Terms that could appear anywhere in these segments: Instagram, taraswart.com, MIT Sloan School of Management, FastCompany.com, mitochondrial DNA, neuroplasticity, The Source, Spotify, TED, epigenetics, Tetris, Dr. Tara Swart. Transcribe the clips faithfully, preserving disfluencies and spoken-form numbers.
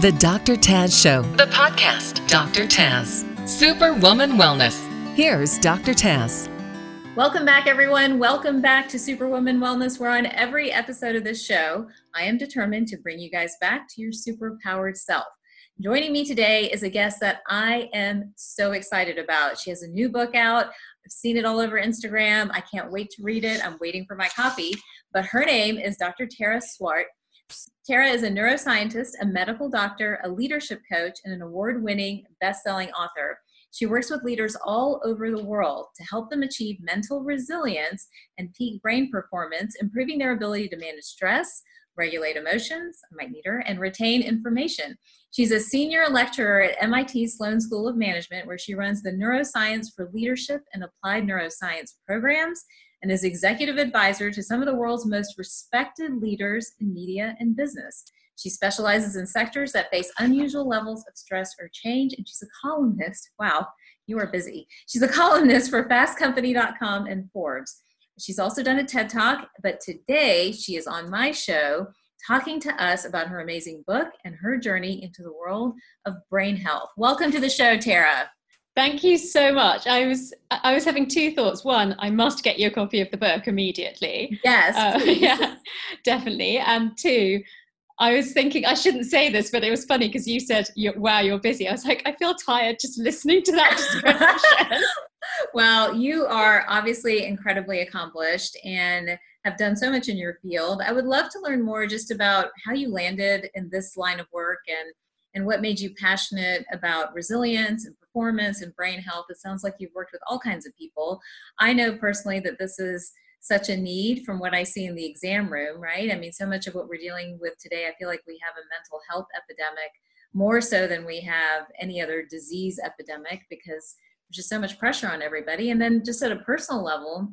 The Doctor Taz Show. The podcast, Doctor Taz. Superwoman Wellness. Here's Doctor Taz. Welcome back, everyone. Welcome back to Superwoman Wellness. We're on every episode of this show. I am determined to bring you guys back to your superpowered self. Joining me today is a guest that I am so excited about. She has a new book out. I've seen it all over Instagram. I can't wait to read it. I'm waiting for my copy. But her name is Doctor Tara Swart. Tara is a neuroscientist, a medical doctor, a leadership coach, and an award-winning best-selling author. She works with leaders all over the world to help them achieve mental resilience and peak brain performance, improving their ability to manage stress, regulate emotions, I might need her, and retain information. She's a senior lecturer at M I T Sloan School of Management, where she runs the Neuroscience for Leadership and Applied Neuroscience programs, and is executive advisor to some of the world's most respected leaders in media and business. She specializes in sectors that face unusual levels of stress or change, and she's a columnist. Wow, you are busy. She's a columnist for Fast Company dot com and Forbes. She's also done a TED Talk, but today she is on my show talking to us about her amazing book and her journey into the world of brain health. Welcome to the show, Tara. Thank you so much. I was I was having two thoughts. One, I must get you a copy of the book immediately. Yes. Uh, yeah, definitely. And two, I was thinking, I shouldn't say this, but it was funny because you said, wow, you're busy. I was like, I feel tired just listening to that description. Well, you are obviously incredibly accomplished and have done so much in your field. I would love to learn more just about how you landed in this line of work and and what made you passionate about resilience and performance and brain health. It sounds like you've worked with all kinds of people. I know personally that this is such a need from what I see in the exam room, right? I mean, so much of what we're dealing with today, I feel like we have a mental health epidemic more so than we have any other disease epidemic, because there's just so much pressure on everybody. And then just at a personal level,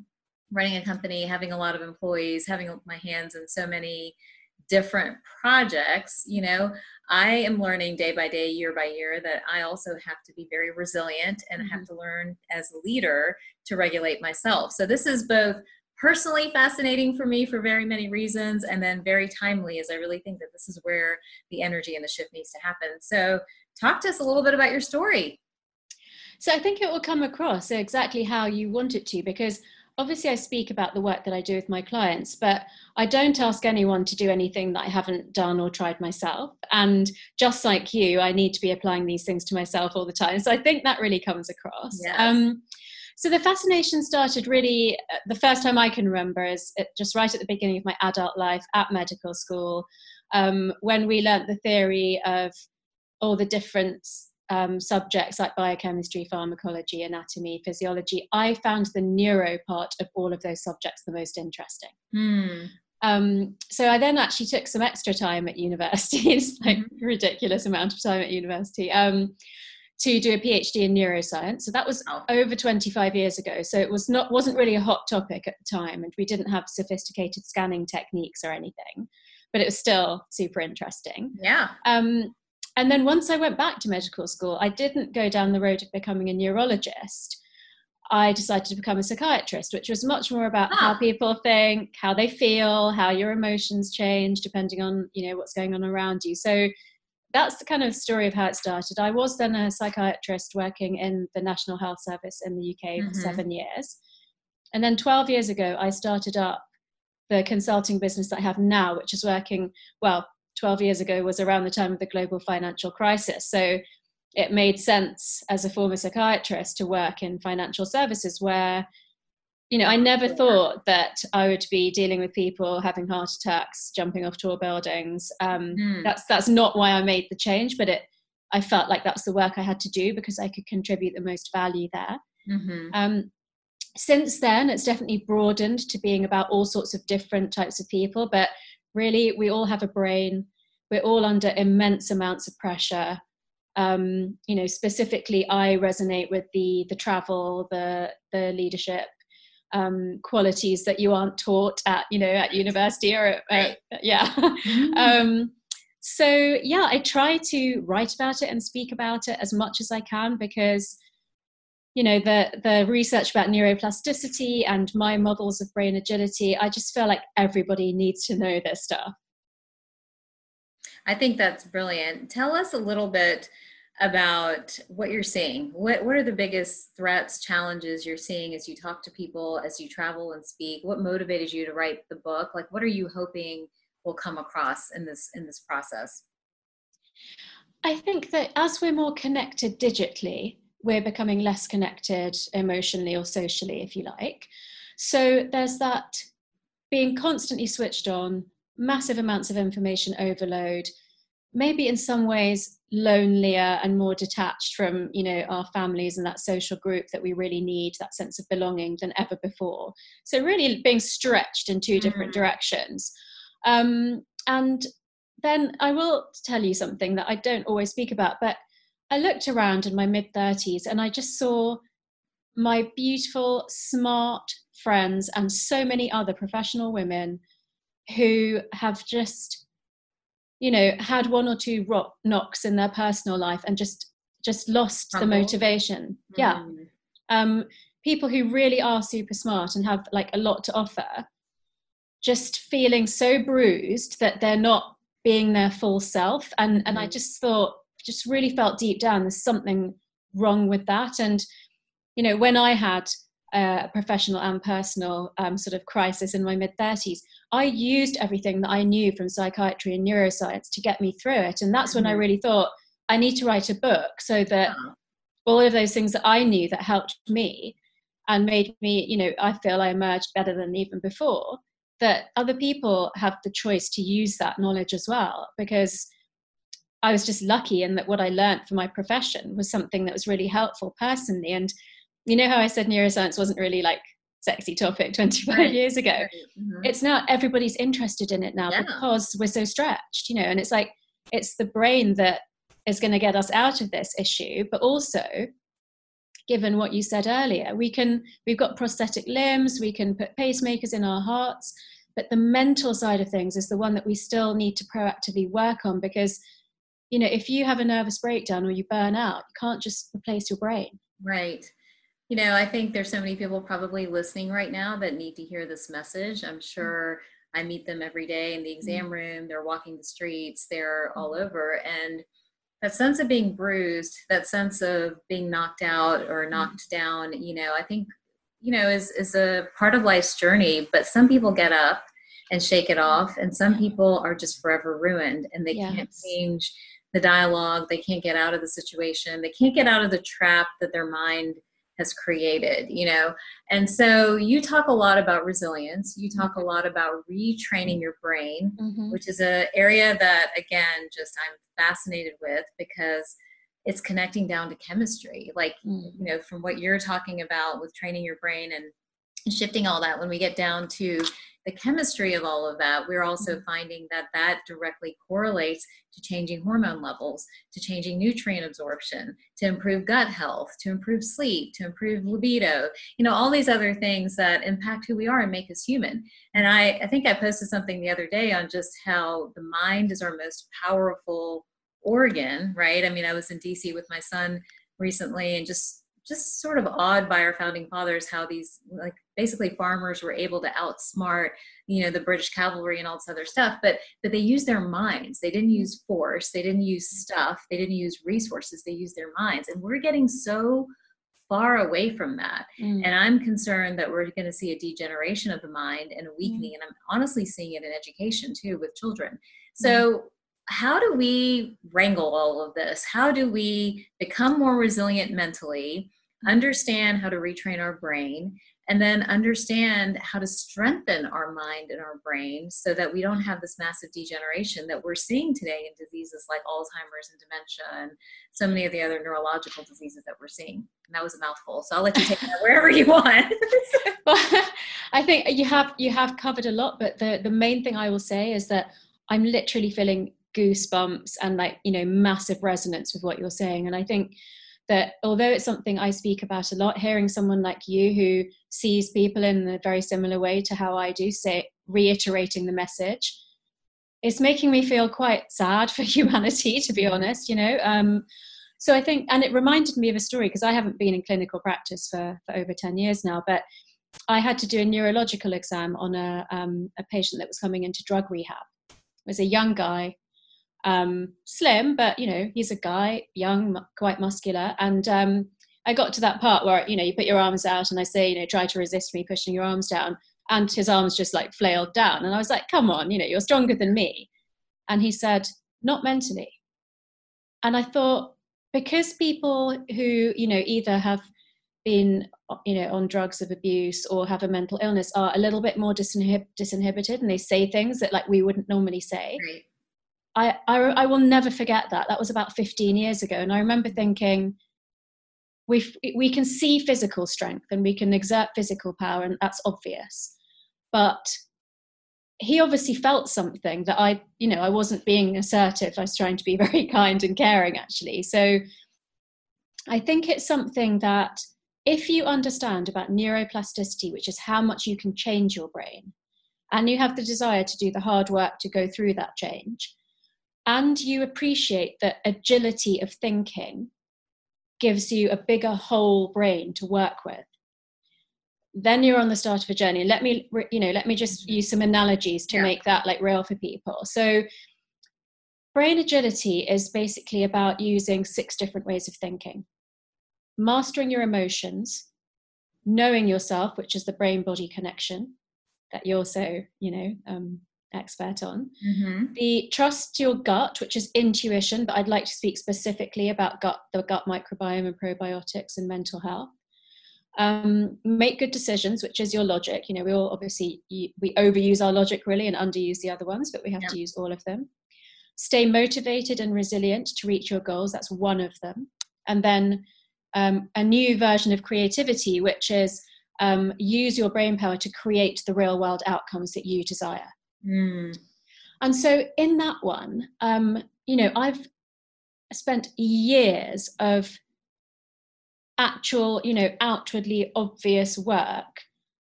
running a company, having a lot of employees, having my hands in so many different projects, you know, I am learning day by day, year by year, that I also have to be very resilient and mm-hmm. have to learn as a leader to regulate myself. So this is both personally fascinating for me for very many reasons, and then very timely, as I really think that this is where the energy and the shift needs to happen. So talk to us a little bit about your story. So I think it will come across exactly how you want it to, because obviously I speak about the work that I do with my clients, but I don't ask anyone to do anything that I haven't done or tried myself. And just like you, I need to be applying these things to myself all the time. So I think that really comes across. Yes. Um, so the fascination started really uh, the first time I can remember is at, just right at the beginning of my adult life at medical school, um, when we learnt the theory of all the different Um, subjects like biochemistry, pharmacology, anatomy, physiology. I found the neuro part of all of those subjects the most interesting. Mm. Um, so I then actually took some extra time at university, it's like mm-hmm. a ridiculous amount of time at university, um, to do a PhD in neuroscience. So that was oh. over twenty-five years ago. So it was not wasn't really a hot topic at the time, and we didn't have sophisticated scanning techniques or anything, but it was still super interesting. Yeah. Um, And then once I went back to medical school, I didn't go down the road of becoming a neurologist. I decided to become a psychiatrist, which was much more about ah. how people think, how they feel, how your emotions change, depending on, you know, what's going on around you. So that's the kind of story of how it started. I was then a psychiatrist working in the National Health Service in the U K mm-hmm. for seven years. And then twelve years ago, I started up the consulting business that I have now, which is working, well, twelve years ago was around the time of the global financial crisis. So it made sense as a former psychiatrist to work in financial services where, you know, I never thought that I would be dealing with people having heart attacks, jumping off tall buildings. Um, mm. That's that's not why I made the change, but it I felt like that's the work I had to do because I could contribute the most value there. Mm-hmm. Um, since then, it's definitely broadened to being about all sorts of different types of people, but really, we all have a brain. We're all under immense amounts of pressure. Um, you know, specifically, I resonate with the the travel, the the leadership um, qualities that you aren't taught at, you know, at university or at, right. uh, yeah. Mm-hmm. um, so yeah, I try to write about it and speak about it as much as I can because, you know, the the research about neuroplasticity and my models of brain agility, I just feel like everybody needs to know this stuff. I think that's brilliant. Tell us a little bit about what you're seeing. What, what are the biggest threats, challenges you're seeing as you talk to people, as you travel and speak? What motivated you to write the book? Like, what are you hoping will come across in this, in this process? I think that as we're more connected digitally, we're becoming less connected emotionally or socially, if you like. So there's that being constantly switched on, massive amounts of information overload, maybe in some ways lonelier and more detached from, you know, our families and that social group that we really need, that sense of belonging, than ever before. So really being stretched in two different mm-hmm. directions. Um, and then I will tell you something that I don't always speak about, but I looked around in my mid thirties and I just saw my beautiful, smart friends and so many other professional women who have just, you know, had one or two rock knocks in their personal life and just just lost Humble. the motivation. Mm. Yeah. Um, people who really are super smart and have like a lot to offer, just feeling so bruised that they're not being their full self. And, and mm. I just thought, just really felt deep down, there's something wrong with that. And, you know, when I had a professional and personal um, sort of crisis in my mid thirties, I used everything that I knew from psychiatry and neuroscience to get me through it. And that's when I really thought, I need to write a book so that all of those things that I knew that helped me and made me, you know, I feel I emerged better than even before, that other people have the choice to use that knowledge as well. Because I was just lucky in that what I learned from my profession was something that was really helpful personally. And you know how I said neuroscience wasn't really like sexy topic twenty-five right. years ago. Right. Mm-hmm. It's now everybody's interested in it now yeah. because we're so stretched, you know, and it's like, it's the brain that is going to get us out of this issue. But also, given what you said earlier, we can, we've got prosthetic limbs, we can put pacemakers in our hearts, but the mental side of things is the one that we still need to proactively work on, because, you know, if you have a nervous breakdown or you burn out, you can't just replace your brain. Right. You know, I think there's so many people probably listening right now that need to hear this message. I'm sure I meet them every day in the exam room, they're walking the streets, they're all over. And that sense of being bruised, that sense of being knocked out or knocked down, you know, I think, you know, is, is a part of life's journey. But some people get up and shake it off, and some people are just forever ruined and they yes. can't change the dialogue. They can't get out of the situation. They can't get out of the trap that their mind has created, you know? And so you talk a lot about resilience. You talk a lot about retraining your brain, mm-hmm. which is an area that, again, just I'm fascinated with, because it's connecting down to chemistry. Like, mm-hmm. you know, from what you're talking about with training your brain and shifting all that, when we get down to the chemistry of all of that, we're also finding that that directly correlates to changing hormone levels, to changing nutrient absorption, to improve gut health, to improve sleep, to improve libido, you know, all these other things that impact who we are and make us human. And I, I think I posted something the other day on just how the mind is our most powerful organ, right? I mean, I was in D C with my son recently, and just just sort of awed by our founding fathers, how these, like, basically farmers were able to outsmart, you know, the British cavalry and all this other stuff, but, but they used their minds. They didn't use force. They didn't use stuff. They didn't use resources. They used their minds. And we're getting so far away from that. Mm. And I'm concerned that we're going to see a degeneration of the mind and a weakening. Mm. And I'm honestly seeing it in education too, with children. So mm. how do we wrangle all of this? How do we become more resilient mentally, understand how to retrain our brain, and then understand how to strengthen our mind and our brain so that we don't have this massive degeneration that we're seeing today in diseases like Alzheimer's and dementia and so many of the other neurological diseases that we're seeing? And that was a mouthful, so I'll let you take that wherever you want. Well, I think you have you have covered a lot, but the, the main thing I will say is that I'm literally feeling goosebumps and, like, you know, massive resonance with what you're saying. And I think that although it's something I speak about a lot, hearing someone like you who sees people in a very similar way to how I do, say, reiterating the message, it's making me feel quite sad for humanity, to be honest, you know. Um, so I think, and it reminded me of a story, because I haven't been in clinical practice for, for over ten years now, but I had to do a neurological exam on a, um, a patient that was coming into drug rehab. It was a young guy um, slim, but, you know, he's a guy, young, quite muscular. And um, I got to that part where, you know, you put your arms out and I say, you know, try to resist me pushing your arms down. And his arms just like flailed down. And I was like, come on, you know, you're stronger than me. And he said, not mentally. And I thought, because people who, you know, either have been, you know, on drugs of abuse or have a mental illness are a little bit more disinhib- disinhibited and they say things that like we wouldn't normally say. Right. I, I, I will never forget that. That was about fifteen years ago. And I remember thinking, we we can see physical strength and we can exert physical power and that's obvious. But he obviously felt something that I, you know, I wasn't being assertive. I was trying to be very kind and caring, actually. So I think it's something that if you understand about neuroplasticity, which is how much you can change your brain, and you have the desire to do the hard work to go through that change, and you appreciate that agility of thinking gives you a bigger whole brain to work with, then you're on the start of a journey. Let me, you know, let me just use some analogies to yeah. make that like real for people. So brain agility is basically about using six different ways of thinking, mastering your emotions, knowing yourself, which is the brain-body connection that you're so, you know, um, expert on. Mm-hmm. The trust your gut, which is intuition, but I'd like to speak specifically about gut, the gut microbiome and probiotics and mental health. Um, make good decisions, which is your logic. You know, we all obviously, we overuse our logic really and underuse the other ones, but we have yeah. to use all of them. Stay motivated and resilient to reach your goals. That's one of them. And then um, a new version of creativity, which is um, use your brain power to create the real world outcomes that you desire. Mm. And so in that one, um, you know, I've spent years of actual, you know, outwardly obvious work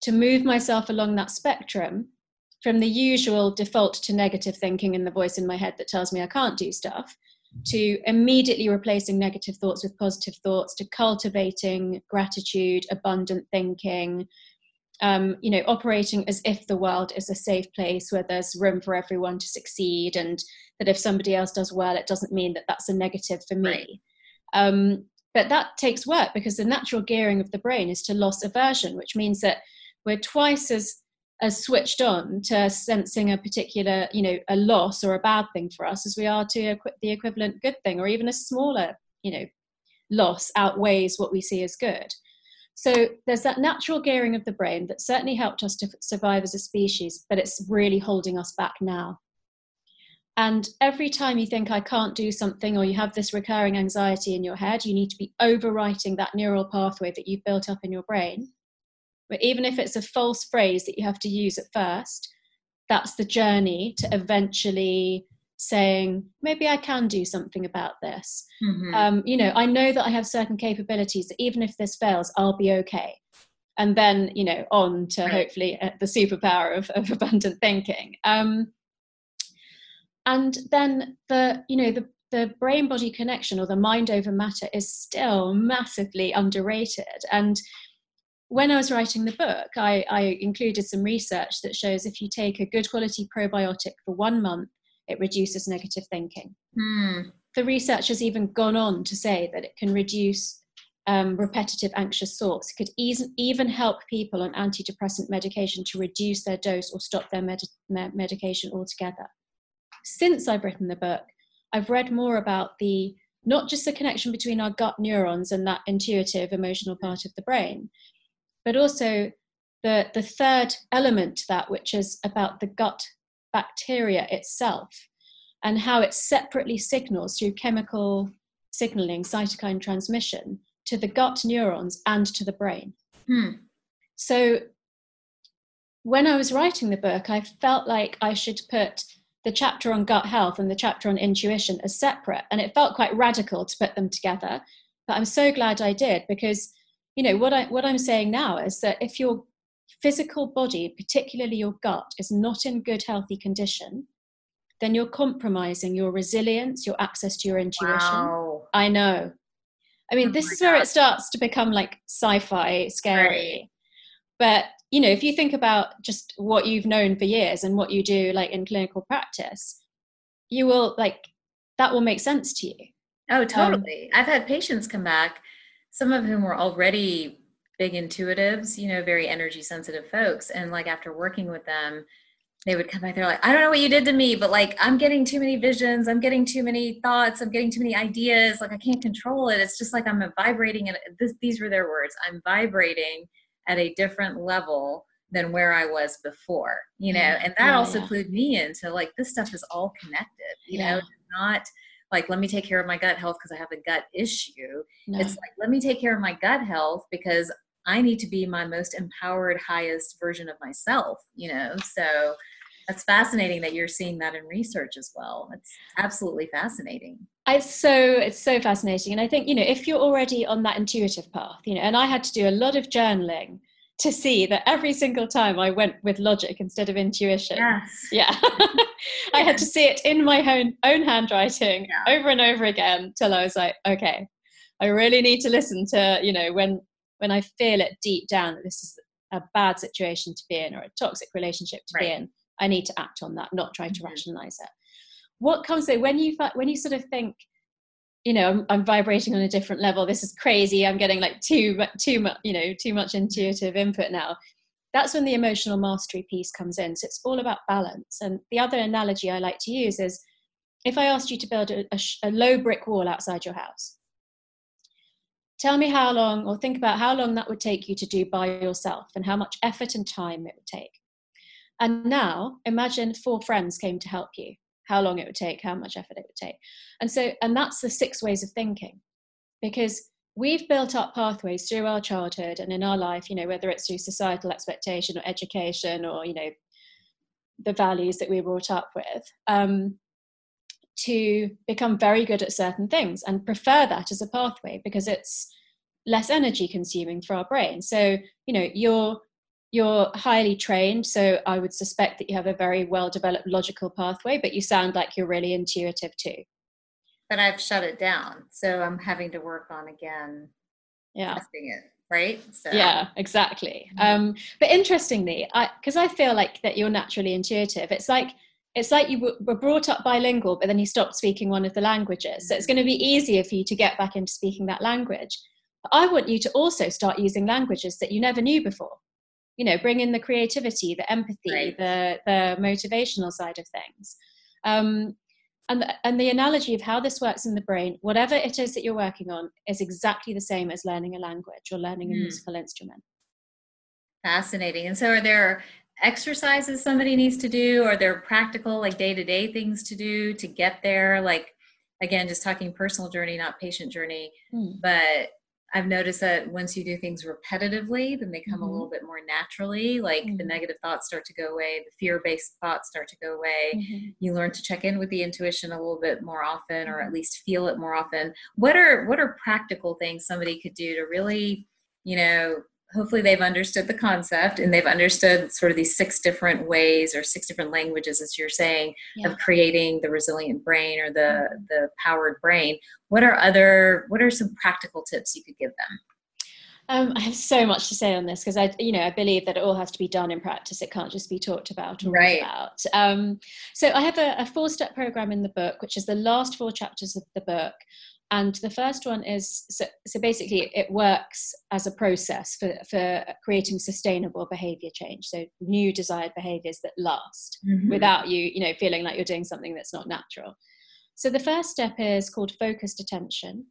to move myself along that spectrum from the usual default to negative thinking and the voice in my head that tells me I can't do stuff, to immediately replacing negative thoughts with positive thoughts, to cultivating gratitude, abundant thinking, um, you know, operating as if the world is a safe place where there's room for everyone to succeed, and that if somebody else does well, it doesn't mean that that's a negative for me. Right. Um, but that takes work, because the natural gearing of the brain is to loss aversion, which means that we're twice as as switched on to sensing a particular, you know, a loss or a bad thing for us as we are to equi- the equivalent good thing, or even a smaller, you know, loss outweighs what we see as good. So there's that natural gearing of the brain that certainly helped us to survive as a species, but it's really holding us back now. And every time you think I can't do something, or you have this recurring anxiety in your head, you need to be overwriting that neural pathway that you've built up in your brain. But even if it's a false phrase that you have to use at first, that's the journey to eventually saying, maybe I can do something about this. Mm-hmm. Um, you know, I know that I have certain capabilities that even if this fails, I'll be okay. And then, you know, on to right. hopefully uh, the superpower of, of abundant thinking. Um, and then the, you know, the, the brain-body connection, or the mind over matter, is still massively underrated. And when I was writing the book, I, I included some research that shows if you take a good quality probiotic for one month, it reduces negative thinking. Mm. The research has even gone on to say that it can reduce um, repetitive anxious thoughts. It could eas- even help people on antidepressant medication to reduce their dose or stop their med- med- medication altogether. Since I've written the book, I've read more about the, not just the connection between our gut neurons and that intuitive emotional part of the brain, but also the, the third element to that, which is about the gut bacteria itself and how it separately signals through chemical signaling, cytokine transmission, to the gut neurons and to the brain. Hmm. So when I was writing the book, I felt like I should put the chapter on gut health and the chapter on intuition as separate, and it felt quite radical to put them together, but I'm so glad I did, because, you know, what I what I'm saying now is that if you're physical body, particularly your gut, is not in good healthy condition, then you're compromising your resilience, your access to your intuition. Wow. I know. I mean, oh this is God. Where it starts to become like sci-fi scary. Right. But, you know, if you think about just what you've known for years and what you do like in clinical practice, you will like that will make sense to you. Oh, totally. Um, I've had patients come back, some of whom were already big intuitives, you know, very energy sensitive folks. And like after working with them, they would come back, they're like, I don't know what you did to me, but like, I'm getting too many visions. I'm getting too many thoughts. I'm getting too many ideas. Like I can't control it. It's just like, I'm vibrating. And this, these were their words. I'm vibrating at a different level than where I was before, you know? And that yeah, also yeah. clued me into like, this stuff is all connected, you yeah. know, not like, let me take care of my gut health because I have a gut issue. No. It's like, let me take care of my gut health because I need to be my most empowered, highest version of myself, you know? So that's fascinating that you're seeing that in research as well. It's absolutely fascinating. It's so, it's so fascinating. And I think, you know, if you're already on that intuitive path, you know, and I had to do a lot of journaling to see that every single time I went with logic instead of intuition. Yes. Yeah. I had to see it in my own, own handwriting yeah. over and over again till I was like, okay, I really need to listen to, you know, when, when I feel it deep down that this is a bad situation to be in or a toxic relationship to right. be in, I need to act on that, not try to mm-hmm. rationalize it. What comes though, when you, when you sort of think, you know, I'm, I'm vibrating on a different level. This is crazy. I'm getting like too, too much, you know, too much intuitive input now. That's when the emotional mastery piece comes in. So it's all about balance. And the other analogy I like to use is if I asked you to build a, a, a low brick wall outside your house, tell me how long, or think about how long that would take you to do by yourself and how much effort and time it would take. And now imagine four friends came to help you. How long it would take, how much effort it would take. And so, and that's the six ways of thinking, because we've built up pathways through our childhood and in our life, you know, whether it's through societal expectation or education or, you know, the values that we were brought up with, um, to become very good at certain things and prefer that as a pathway because it's less energy consuming for our brain. So, you know, you're You're highly trained, so I would suspect that you have a very well-developed logical pathway, but you sound like you're really intuitive too. But I've shut it down, so I'm having to work on again yeah. testing it, right? So. Yeah, exactly. Mm-hmm. Um, but interestingly, because I, I feel like that you're naturally intuitive, it's like it's like you w- were brought up bilingual, but then you stopped speaking one of the languages. So it's going to be easier for you to get back into speaking that language. But I want you to also start using languages that you never knew before. You know, bring in the creativity, the empathy, right. the the motivational side of things. Um, and, the, and the analogy of how this works in the brain, whatever it is that you're working on is exactly the same as learning a language or learning a mm. musical instrument. Fascinating. And so are there exercises somebody needs to do? Are there practical, like day-to-day things to do to get there? Like, again, just talking personal journey, not patient journey, mm. but I've noticed that once you do things repetitively, then they come mm-hmm. a little bit more naturally, like mm-hmm. the negative thoughts start to go away, the fear-based thoughts start to go away. Mm-hmm. You learn to check in with the intuition a little bit more often, or at least feel it more often. What are, what are practical things somebody could do to really, you know, hopefully they've understood the concept and they've understood sort of these six different ways or six different languages, as you're saying, yeah. of creating the resilient brain or the, the powered brain. What are other, what are some practical tips you could give them? Um, I have so much to say on this because I, you know, I believe that it all has to be done in practice. It can't just be talked about or right. about. Um, so I have a, a four step program in the book, which is the last four chapters of the book. And the first one is, so, so basically it works as a process for, for creating sustainable behavior change. So new desired behaviors that last mm-hmm. without you, you know, feeling like you're doing something that's not natural. So the first step is called focused attention.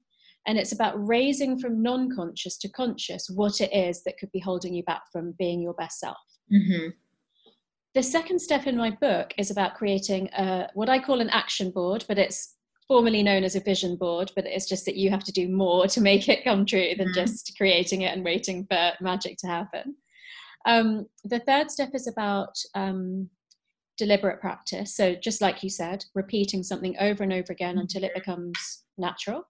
And it's about raising from non-conscious to conscious what it is that could be holding you back from being your best self. Mm-hmm. The second step in my book is about creating a, what I call an action board, but it's formerly known as a vision board, but it's just that you have to do more to make it come true than just creating it and waiting for magic to happen. Um, the third step is about um, deliberate practice. So just like you said, repeating something over and over again until it becomes natural.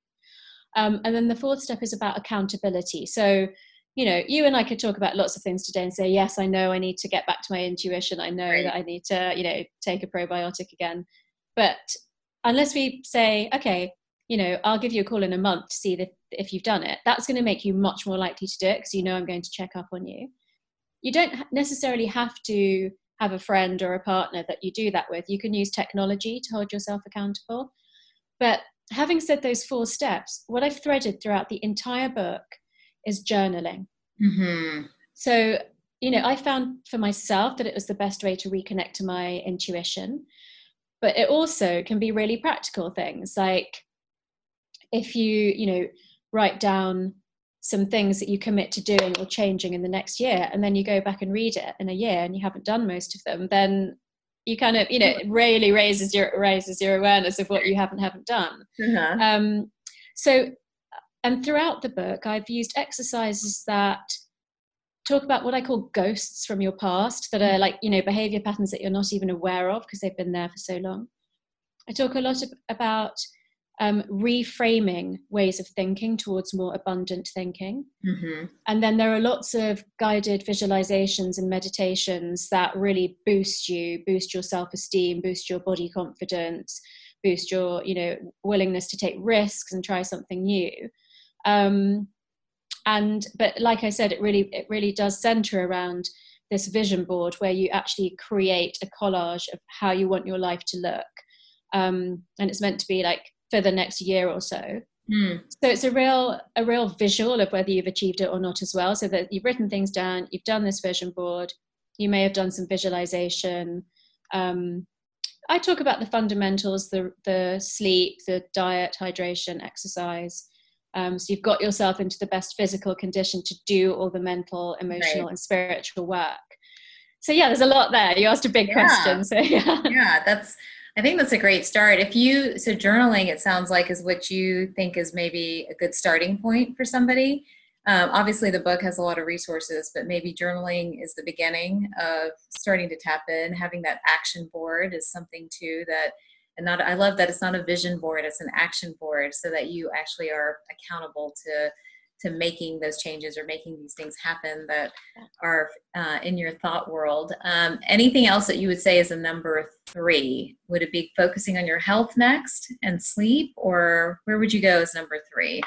Um, and then the fourth step is about accountability. So, you know, you and I could talk about lots of things today and say, yes, I know I need to get back to my intuition. I know right. that I need to, you know, take a probiotic again. But unless we say, okay, you know, I'll give you a call in a month to see the, if you've done it, that's going to make you much more likely to do it because you know I'm going to check up on you. You don't necessarily have to have a friend or a partner that you do that with. You can use technology to hold yourself accountable. But having said those four steps, what I've threaded throughout the entire book is journaling. Mm-hmm. So, you know, I found for myself that it was the best way to reconnect to my intuition, but it also can be really practical things. Like if you, you know, write down some things that you commit to doing or changing in the next year, and then you go back and read it in a year and you haven't done most of them, then you kind of, you know, it really raises your, raises your awareness of what you haven't, haven't done. Mm-hmm. Um, so, and throughout the book, I've used exercises that talk about what I call ghosts from your past, that are like, you know, behavior patterns that you're not even aware of because they've been there for so long. I talk a lot of, about Um, reframing ways of thinking towards more abundant thinking. Mm-hmm. And then there are lots of guided visualizations and meditations that really boost you, boost your self-esteem, boost your body confidence, boost your, you know, willingness to take risks and try something new. Um, and, but like I said, it really, it really does center around this vision board where you actually create a collage of how you want your life to look. Um, and it's meant to be like, for the next year or so. Mm. So it's a real a real visual of whether you've achieved it or not as well, so that you've written things down, you've done this vision board, you may have done some visualization. Um, I talk about the fundamentals, the, the sleep, the diet, hydration, exercise. Um, so you've got yourself into the best physical condition to do all the mental, emotional, right, and spiritual work. So yeah, there's a lot there. You asked a big yeah. question. So yeah. Yeah, that's I think that's a great start. If you, so journaling, it sounds like, is what you think is maybe a good starting point for somebody. Um, obviously the book has a lot of resources, but maybe journaling is the beginning of starting to tap in. Having that action board is something too that, and not, I love that it's not a vision board, it's an action board, so that you actually are accountable to, to making those changes or making these things happen that are uh, in your thought world. Um, anything else that you would say is a number three? Would it be focusing on your health next and sleep, or where would you go as number three?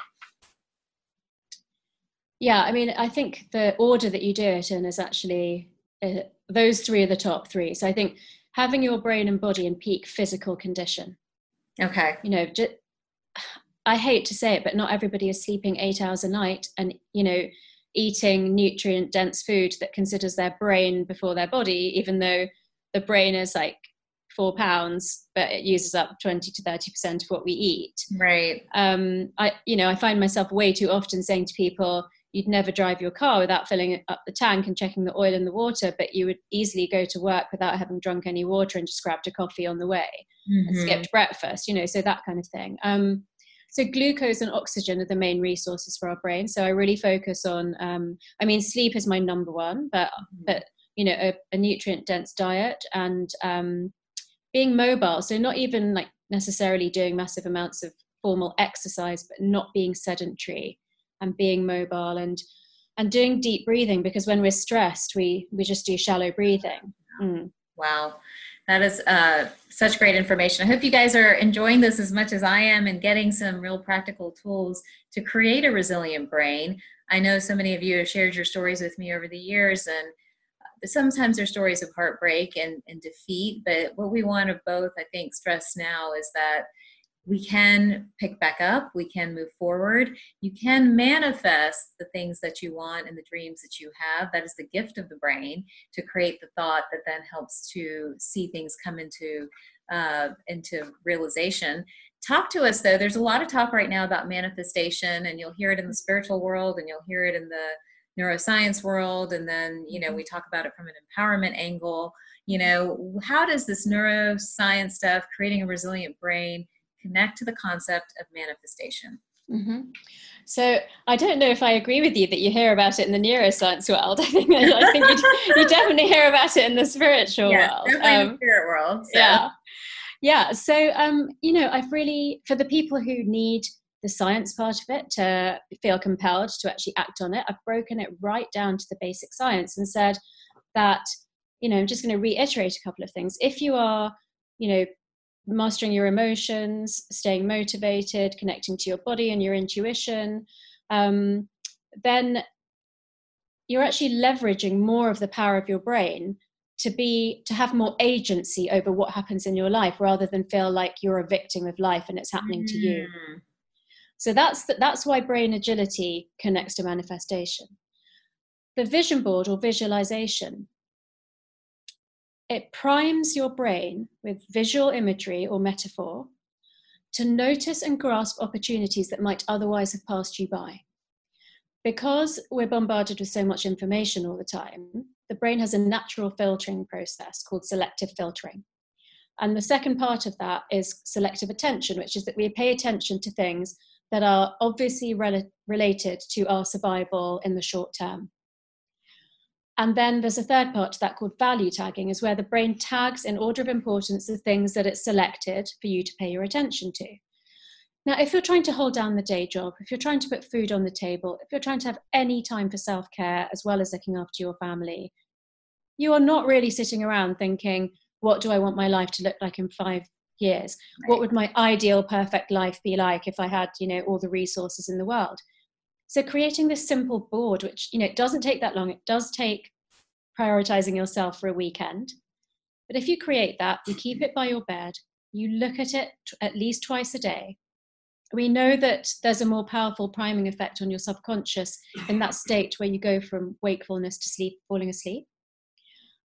Yeah, I mean, I think the order that you do it in is actually, uh, those three are the top three. So I think having your brain and body in peak physical condition. Okay. You know, just, I hate to say it, but not everybody is sleeping eight hours a night and, you know, eating nutrient dense food that considers their brain before their body, even though the brain is like four pounds, but it uses up twenty to thirty percent of what we eat. Right. Um, I, you know, I find myself way too often saying to people, you'd never drive your car without filling up the tank and checking the oil and the water, but you would easily go to work without having drunk any water and just grabbed a coffee on the way, mm-hmm, and skipped breakfast, you know, so that kind of thing. Um, So glucose and oxygen are the main resources for our brain. So I really focus on, um, I mean, sleep is my number one, but, mm-hmm, but you know, a, a nutrient dense diet and um, being mobile. So not even like necessarily doing massive amounts of formal exercise, but not being sedentary and being mobile and, and doing deep breathing, because when we're stressed, we, we just do shallow breathing. Mm. Wow. That is uh, such great information. I hope you guys are enjoying this as much as I am and getting some real practical tools to create a resilient brain. I know so many of you have shared your stories with me over the years, and sometimes they're stories of heartbreak and, and defeat, but what we want to both, I think, stress now is that we can pick back up, we can move forward, you can manifest the things that you want and the dreams that you have. That is the gift of the brain, to create the thought that then helps to see things come into, uh, into realization. Talk to us though, there's a lot of talk right now about manifestation, and you'll hear it in the spiritual world and you'll hear it in the neuroscience world. And then, you know, we talk about it from an empowerment angle. You know, how does this neuroscience stuff, creating a resilient brain, connect to the concept of manifestation? Mm-hmm. So I don't know if I agree with you that you hear about it in the neuroscience world. I think I think you, you definitely hear about it in the spiritual yes, world. Definitely um, the spirit world. So. Yeah, yeah. So um, you know, I've really, for the people who need the science part of it to feel compelled to actually act on it, I've broken it right down to the basic science and said that, you know, I'm just going to reiterate a couple of things. If you are, you know, mastering your emotions, staying motivated, connecting to your body and your intuition, um, then you're actually leveraging more of the power of your brain to be, to have more agency over what happens in your life, rather than feel like you're a victim of life and it's happening mm. to you. So that's, the, that's why brain agility connects to manifestation. The vision board or visualization, it primes your brain with visual imagery or metaphor to notice and grasp opportunities that might otherwise have passed you by. Because we're bombarded with so much information all the time, the brain has a natural filtering process called selective filtering. And the second part of that is selective attention, which is that we pay attention to things that are obviously rel- related to our survival in the short term. And then there's a third part to that called value tagging, is where the brain tags in order of importance the things that it's selected for you to pay your attention to. Now, if you're trying to hold down the day job, if you're trying to put food on the table, if you're trying to have any time for self-care as well as looking after your family, you are not really sitting around thinking, what do I want my life to look like in five years? Right. What would my ideal perfect life be like if I had, you know, all the resources in the world? So creating this simple board, which, you know, it doesn't take that long. It does take prioritizing yourself for a weekend. But if you create that, you keep it by your bed, you look at it t- at least twice a day. We know that there's a more powerful priming effect on your subconscious in that state where you go from wakefulness to sleep, falling asleep.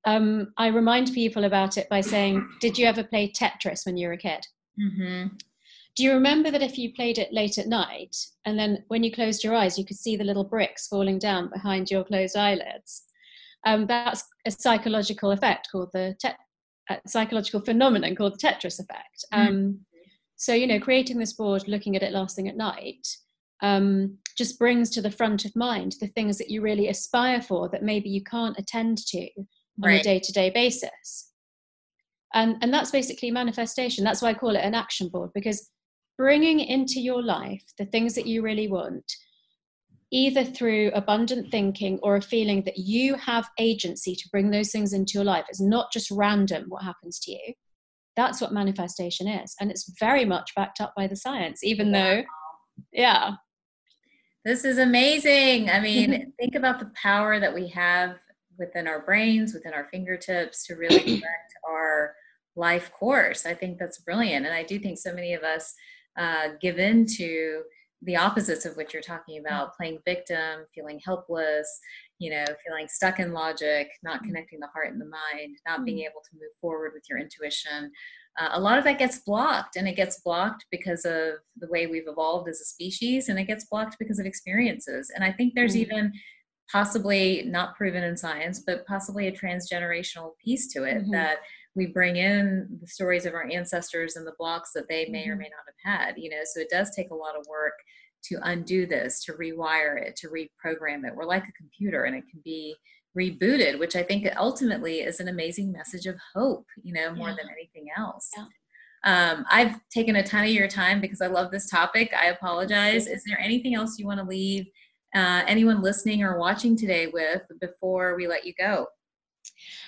Um, I remind people about it by saying, did you ever play Tetris when you were a kid? Mm-hmm. Do you remember that if you played it late at night and then when you closed your eyes, you could see the little bricks falling down behind your closed eyelids? Um, that's a psychological effect called the te- uh, psychological phenomenon called the Tetris effect. Um, mm-hmm. So, you know, creating this board, looking at it last thing at night, um, just brings to the front of mind the things that you really aspire for that maybe you can't attend to on right. a day-to-day basis. And, and that's basically manifestation. That's why I call it an action board, because bringing into your life the things that you really want, either through abundant thinking or a feeling that you have agency to bring those things into your life. It's not just random what happens to you. That's what manifestation is. And it's very much backed up by the science, even wow. though, yeah. This is amazing. I mean, think about the power that we have within our brains, within our fingertips to really direct our life course. I think that's brilliant. And I do think so many of us uh, give in to the opposites of what you're talking about, playing victim, feeling helpless, you know, feeling stuck in logic, not connecting the heart and the mind, not being able to move forward with your intuition. Uh, a lot of that gets blocked, and it gets blocked because of the way we've evolved as a species, and it gets blocked because of experiences. And I think there's even possibly not proven in science, but possibly a transgenerational piece to it mm-hmm. that we bring in the stories of our ancestors and the blocks that they may mm-hmm. or may not have had, you know, so it does take a lot of work to undo this, to rewire it, to reprogram it. We're like a computer and it can be rebooted, which I think ultimately is an amazing message of hope, you know, more yeah. than anything else. Yeah. Um, I've taken a ton of your time because I love this topic. I apologize. Is there anything else you want to leave uh, anyone listening or watching today with before we let you go?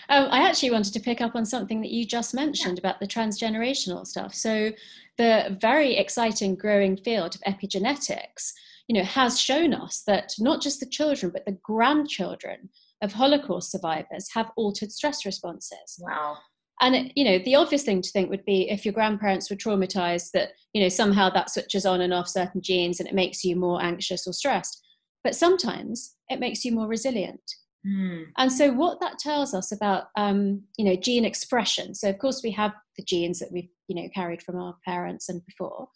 Um, I actually wanted to pick up on something that you just mentioned yeah. about the transgenerational stuff. So the very exciting growing field of epigenetics, you know, has shown us that not just the children, but the grandchildren of Holocaust survivors have altered stress responses. Wow. And, it, you know, the obvious thing to think would be if your grandparents were traumatized that, you know, somehow that switches on and off certain genes and it makes you more anxious or stressed. But sometimes it makes you more resilient. Mm. And so what that tells us about, um, you know, gene expression. So of course we have the genes that we've, you know, carried from our parents and before,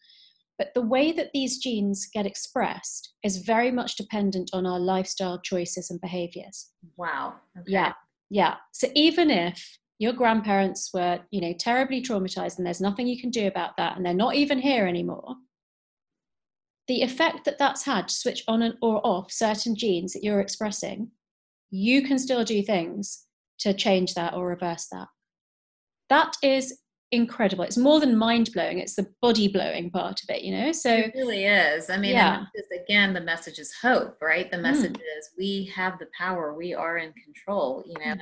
but the way that these genes get expressed is very much dependent on our lifestyle choices and behaviors. Wow. Okay. Yeah. Yeah. So even if your grandparents were, you know, terribly traumatized and there's nothing you can do about that, and they're not even here anymore, the effect that that's had to switch on and or off certain genes that you're expressing, you can still do things to change that or reverse that. That is incredible. It's more than mind-blowing. It's the body-blowing part of it, you know? So it really is. I mean, yeah. the message, again, the message is hope, right? The message mm. is we have the power. We are in control. You know, mm.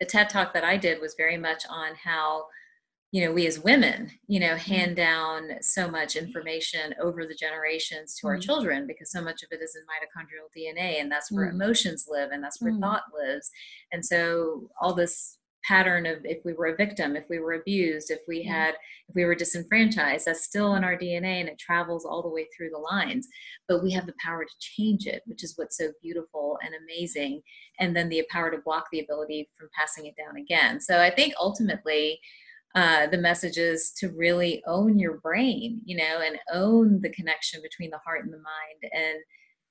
the TED Talk that I did was very much on how, you know, we as women, you know, hand down so much information over the generations to our mm. children, because so much of it is in mitochondrial D N A, and that's where mm. emotions live, and that's where mm. thought lives. And so all this pattern of if we were a victim, if we were abused, if we had, if we were disenfranchised, that's still in our D N A and it travels all the way through the lines, but we have the power to change it, which is what's so beautiful and amazing. And then the power to block the ability from passing it down again. So I think ultimately uh, the message is to really own your brain, you know, and own the connection between the heart and the mind, and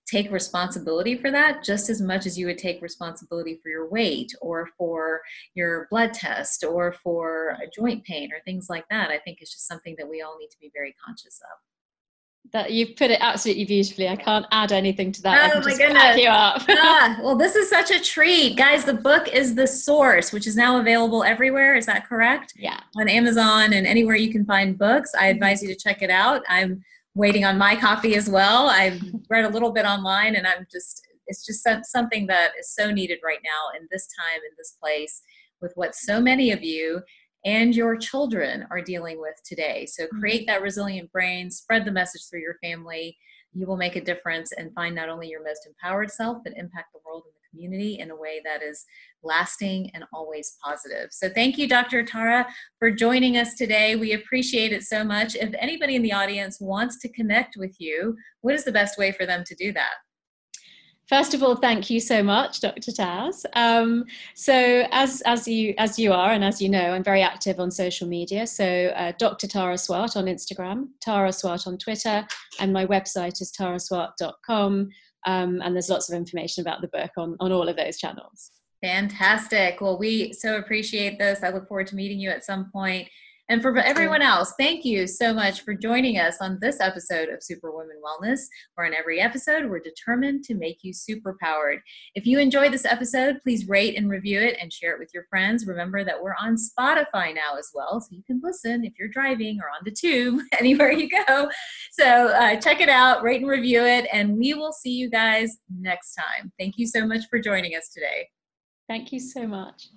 take responsibility for that just as much as you would take responsibility for your weight or for your blood test or for a joint pain or things like that. I think it's just something that we all need to be very conscious of. That you've put it absolutely beautifully. I can't add anything to that. Oh, I can my just goodness. Back you up. Ah, well, this is such a treat. Guys, the book is The Source, which is now available everywhere. Is that correct? Yeah. On Amazon and anywhere you can find books. I advise you to check it out. I'm waiting on my copy as well. I've read a little bit online, and I'm just, it's just something that is so needed right now in this time, in this place, with what so many of you and your children are dealing with today. So create that resilient brain, spread the message through your family. You will make a difference and find not only your most empowered self, but impact the world and the community in a way that is lasting and always positive. So thank you, Doctor Tara, for joining us today. We appreciate it so much. If anybody in the audience wants to connect with you, what is the best way for them to do that? First of all, thank you so much, Doctor Taz. Um, so as, as, you, as you are, and as you know, I'm very active on social media. So uh, Doctor Tara Swart on Instagram, Tara Swart on Twitter, and my website is tara swart dot com. Um, and there's lots of information about the book on, on all of those channels. Fantastic. Well, we so appreciate this. I look forward to meeting you at some point. And for everyone else, thank you so much for joining us on this episode of Superwoman Wellness, where in every episode, we're determined to make you superpowered. If you enjoyed this episode, please rate and review it and share it with your friends. Remember that we're on Spotify now as well, so you can listen if you're driving or on the tube, anywhere you go. So uh, check it out, rate and review it, and we will see you guys next time. Thank you so much for joining us today. Thank you so much.